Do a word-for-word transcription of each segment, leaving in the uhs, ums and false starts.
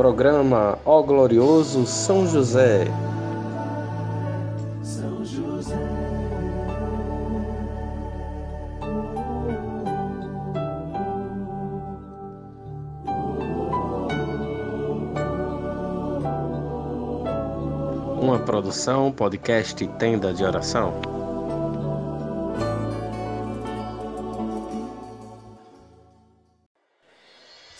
Programa Ó Glorioso São José. São José. Uma produção podcast Tenda de Oração.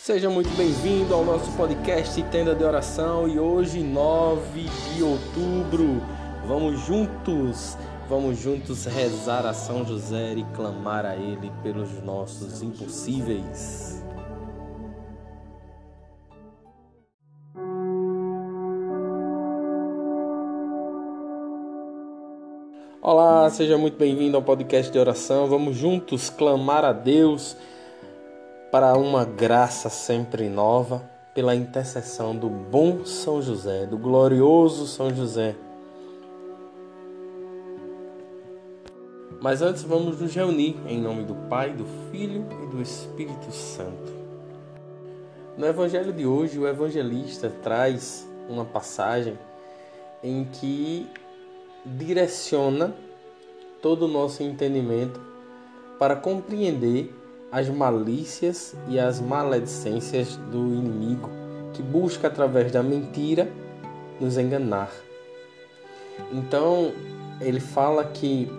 Seja muito bem-vindo ao nosso podcast Tenda de Oração, e hoje, nove de outubro, vamos juntos, vamos juntos rezar a São José e clamar a Ele pelos nossos impossíveis. Olá, seja muito bem-vindo ao podcast de oração, vamos juntos clamar a Deus para uma graça sempre nova, pela intercessão do bom São José, do glorioso São José. Mas antes vamos nos reunir em nome do Pai, do Filho e do Espírito Santo. No Evangelho de hoje, o evangelista traz uma passagem em que direciona todo o nosso entendimento para compreender as malícias e as maledicências do inimigo, que busca através da mentira nos enganar. Então ele fala que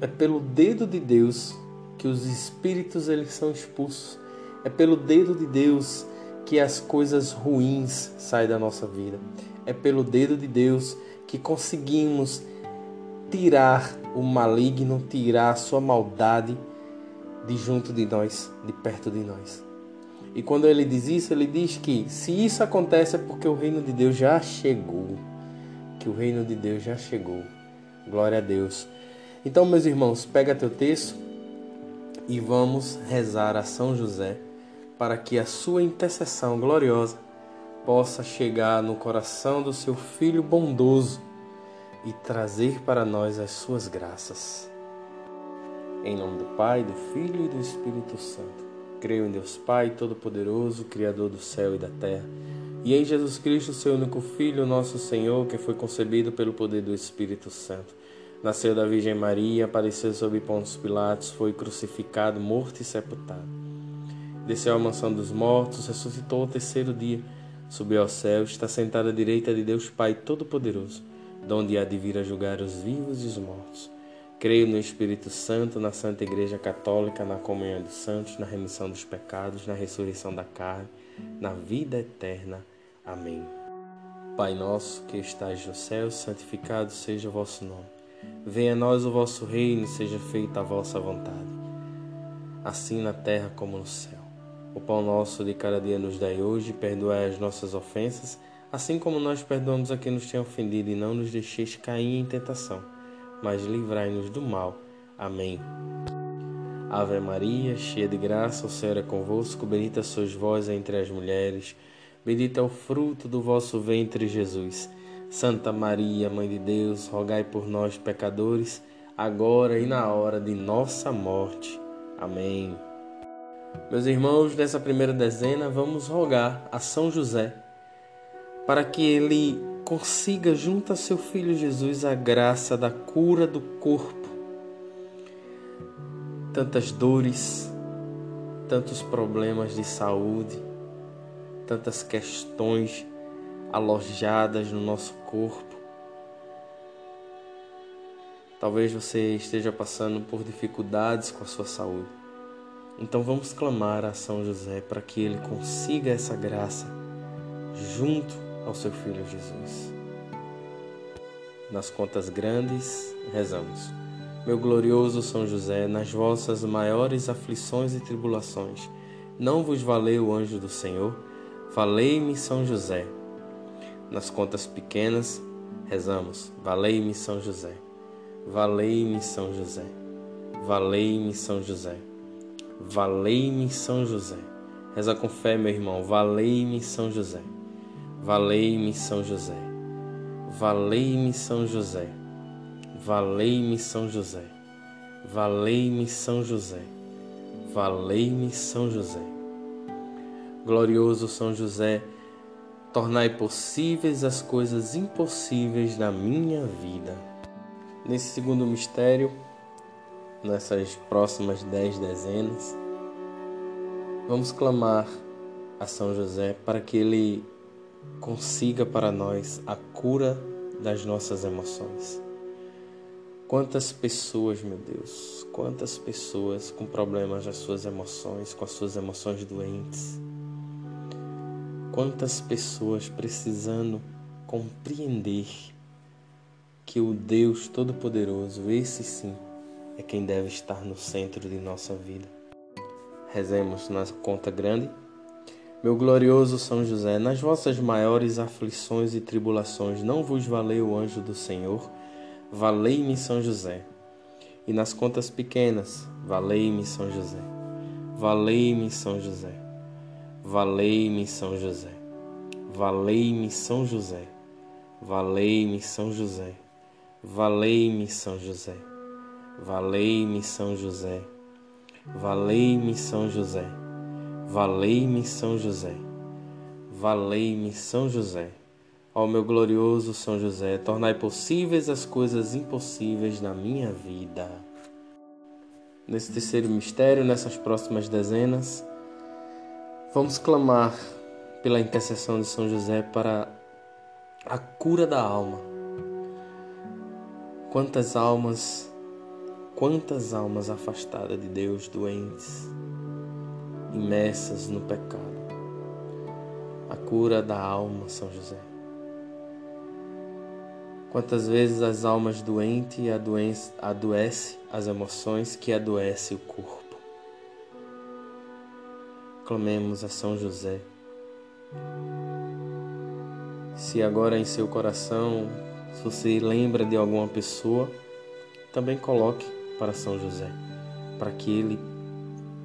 é pelo dedo de Deus que os espíritos eles são expulsos, é pelo dedo de Deus que as coisas ruins saem da nossa vida, é pelo dedo de Deus que conseguimos tirar o maligno, tirar a sua maldade de junto de nós, de perto de nós. E quando ele diz isso, ele diz que se isso acontece é porque o reino de Deus já chegou, que o reino de Deus já chegou. Glória a Deus. Então, meus irmãos, pega teu texto e vamos rezar a São José para que a sua intercessão gloriosa possa chegar no coração do seu Filho bondoso e trazer para nós as suas graças. Em nome do Pai, do Filho e do Espírito Santo. Creio em Deus Pai, Todo-Poderoso, Criador do céu e da terra, e em Jesus Cristo, seu único Filho, nosso Senhor, que foi concebido pelo poder do Espírito Santo. Nasceu da Virgem Maria, apareceu sob Pôncio Pilatos, foi crucificado, morto e sepultado. Desceu à mansão dos mortos, ressuscitou ao terceiro dia, subiu ao céu, está sentado à direita de Deus Pai Todo-Poderoso, donde há de vir a julgar os vivos e os mortos. Creio no Espírito Santo, na Santa Igreja Católica, na comunhão dos santos, na remissão dos pecados, na ressurreição da carne, na vida eterna. Amém. Pai nosso que estais no céu, santificado seja o vosso nome. Venha a nós o vosso reino, seja feita a vossa vontade, assim na terra como no céu. O pão nosso de cada dia nos dai hoje, perdoai as nossas ofensas, assim como nós perdoamos a quem nos tem ofendido, e não nos deixeis cair em tentação, mas livrai-nos do mal. Amém. Ave Maria, cheia de graça, o Senhor é convosco, bendita sois vós entre as mulheres, bendito é o fruto do vosso ventre, Jesus. Santa Maria, Mãe de Deus, rogai por nós, pecadores, agora e na hora de nossa morte. Amém. Meus irmãos, nessa primeira dezena, vamos rogar a São José para que ele consiga junto a seu Filho Jesus a graça da cura do corpo. Tantas dores, tantos problemas de saúde, tantas questões alojadas no nosso corpo. Talvez você esteja passando por dificuldades com a sua saúde. Então vamos clamar a São José para que ele consiga essa graça junto ao seu Filho Jesus. Nas contas grandes, rezamos: meu glorioso São José, nas vossas maiores aflições e tribulações, não vos valeu o anjo do Senhor? Valei-me, São José. Nas contas pequenas, rezamos: valei-me, São José. Valei-me, São José. Valei-me, São José. Valei-me, São José. Reza com fé, meu irmão. Valei-me, São José. Valei-me, São José. Valei-me, São José. Valei-me, São José. Valei-me, São José. Valei-me, São José. Glorioso São José, tornai possíveis as coisas impossíveis na minha vida. Nesse segundo mistério, nessas próximas dez dezenas, vamos clamar a São José para que ele consiga para nós a cura das nossas emoções. Quantas pessoas, meu Deus, quantas pessoas com problemas das suas emoções, com as suas emoções doentes. Quantas pessoas precisando compreender que o Deus Todo-Poderoso, esse sim, é quem deve estar no centro de nossa vida. Rezemos na conta grande. Meu glorioso São José, nas vossas maiores aflições e tribulações, não vos valeu o anjo do Senhor? Valei-me, São José. E nas contas pequenas, valei-me, São José. Valei-me, São José. Valei-me, São José. Valei-me, São José. Valei-me, São José. Valei-me, São José. Valei-me, São José. Valei-me, São José. Valei-me, São José. Valei-me, São José. Ó meu glorioso São José, tornai possíveis as coisas impossíveis na minha vida. Nesse terceiro mistério, nessas próximas dezenas, vamos clamar pela intercessão de São José para a cura da alma. Quantas almas, quantas almas afastadas de Deus, doentes, imersas no pecado. A cura da alma, São José. Quantas vezes as almas doentes adoecem as emoções que adoecem o corpo. Clamemos a São José. Se agora em seu coração, se você lembra de alguma pessoa, também coloque para São José, para que ele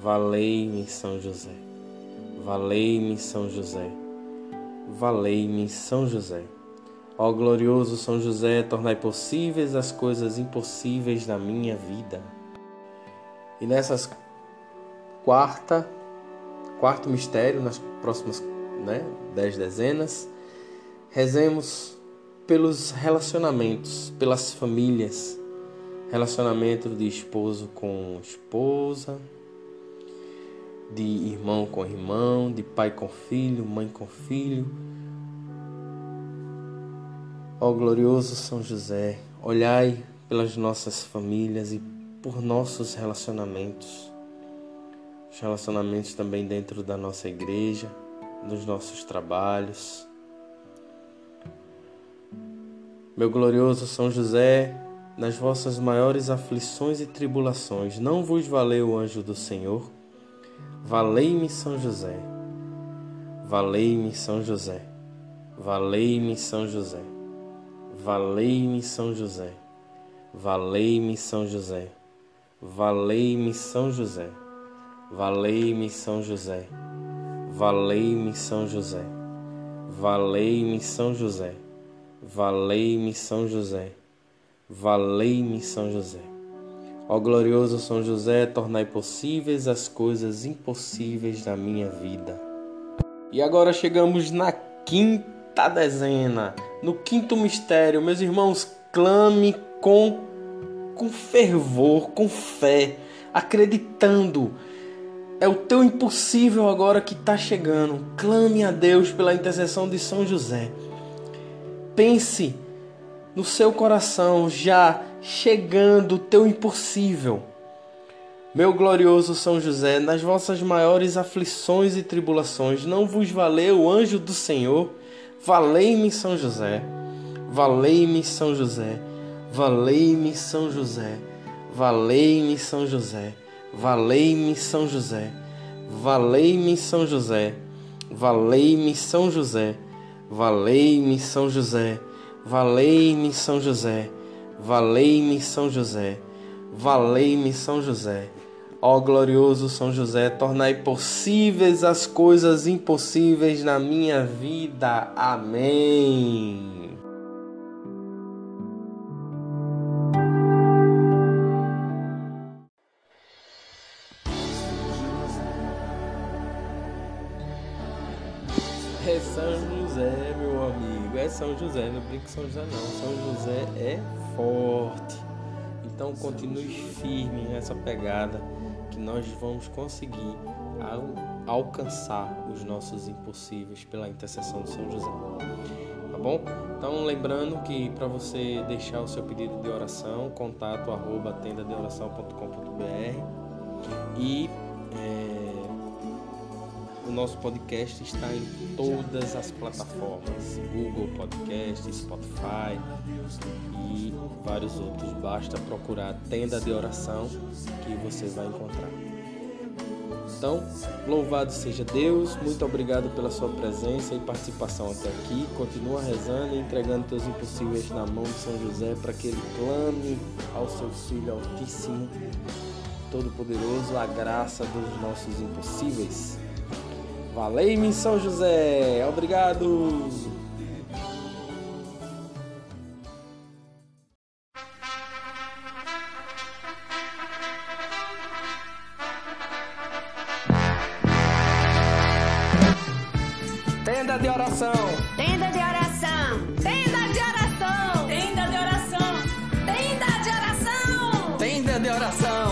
Valei-me, São José. Valei-me, São José. Valei-me, São José. Ó glorioso São José, tornai possíveis as coisas impossíveis na minha vida. E nessas quarta Quarto mistério, nas próximas né, dez dezenas, rezemos pelos relacionamentos, pelas famílias. Relacionamento de esposo com esposa, de irmão com irmão, de pai com filho, mãe com filho. Ó glorioso São José, olhai pelas nossas famílias e por nossos relacionamentos. Os relacionamentos também dentro da nossa igreja, nos nossos trabalhos. Meu glorioso São José, nas vossas maiores aflições e tribulações, não vos valeu o anjo do Senhor? Valei-me, São José. Valei-me, São José. Valei-me, São José. Valei-me, São José. Valei-me, São José. Valei-me, São José. Valei-me, São José. Valei-me, São José. Valei-me, São José. Valei-me, São José. Valei-me, São José. Ó glorioso São José, tornai possíveis as coisas impossíveis na minha vida. E agora chegamos na quinta dezena, no quinto mistério. Meus irmãos, clame com, com fervor, com fé, acreditando. É o teu impossível agora que está chegando. Clame a Deus pela intercessão de São José. Pense no seu coração já chegando o teu impossível. Meu glorioso São José, nas vossas maiores aflições e tribulações, não vos valeu o anjo do Senhor? Valei-me, São José. Valei-me, São José. Valei-me, São José. Valei-me, São José. Valei-me, São José. Valei-me, São José. Valei-me São José, valei-me São José, valei-me São José, valei-me São José, valei-me São José. Ó glorioso São José, tornai possíveis as coisas impossíveis na minha vida. Amém. É São José, meu amigo, é São José, não brinque São José não, São José é forte, então continue firme nessa pegada que nós vamos conseguir alcançar os nossos impossíveis pela intercessão de São José, tá bom? Então lembrando que para você deixar o seu pedido de oração, contato arroba tenda de oração ponto com ponto b r e... É, o nosso podcast está em todas as plataformas, Google Podcast, Spotify e vários outros. Basta procurar a Tenda de Oração que você vai encontrar. Então, louvado seja Deus, muito obrigado pela sua presença e participação até aqui. Continua rezando e entregando teus impossíveis na mão de São José para que ele clame ao seu Filho Altíssimo, Todo-Poderoso, a graça dos nossos impossíveis. Valeu-me, São José! Obrigado! Tenda de oração! Tenda de oração! Tenda de oração! Tenda de oração! Tenda de oração! Tenda de oração!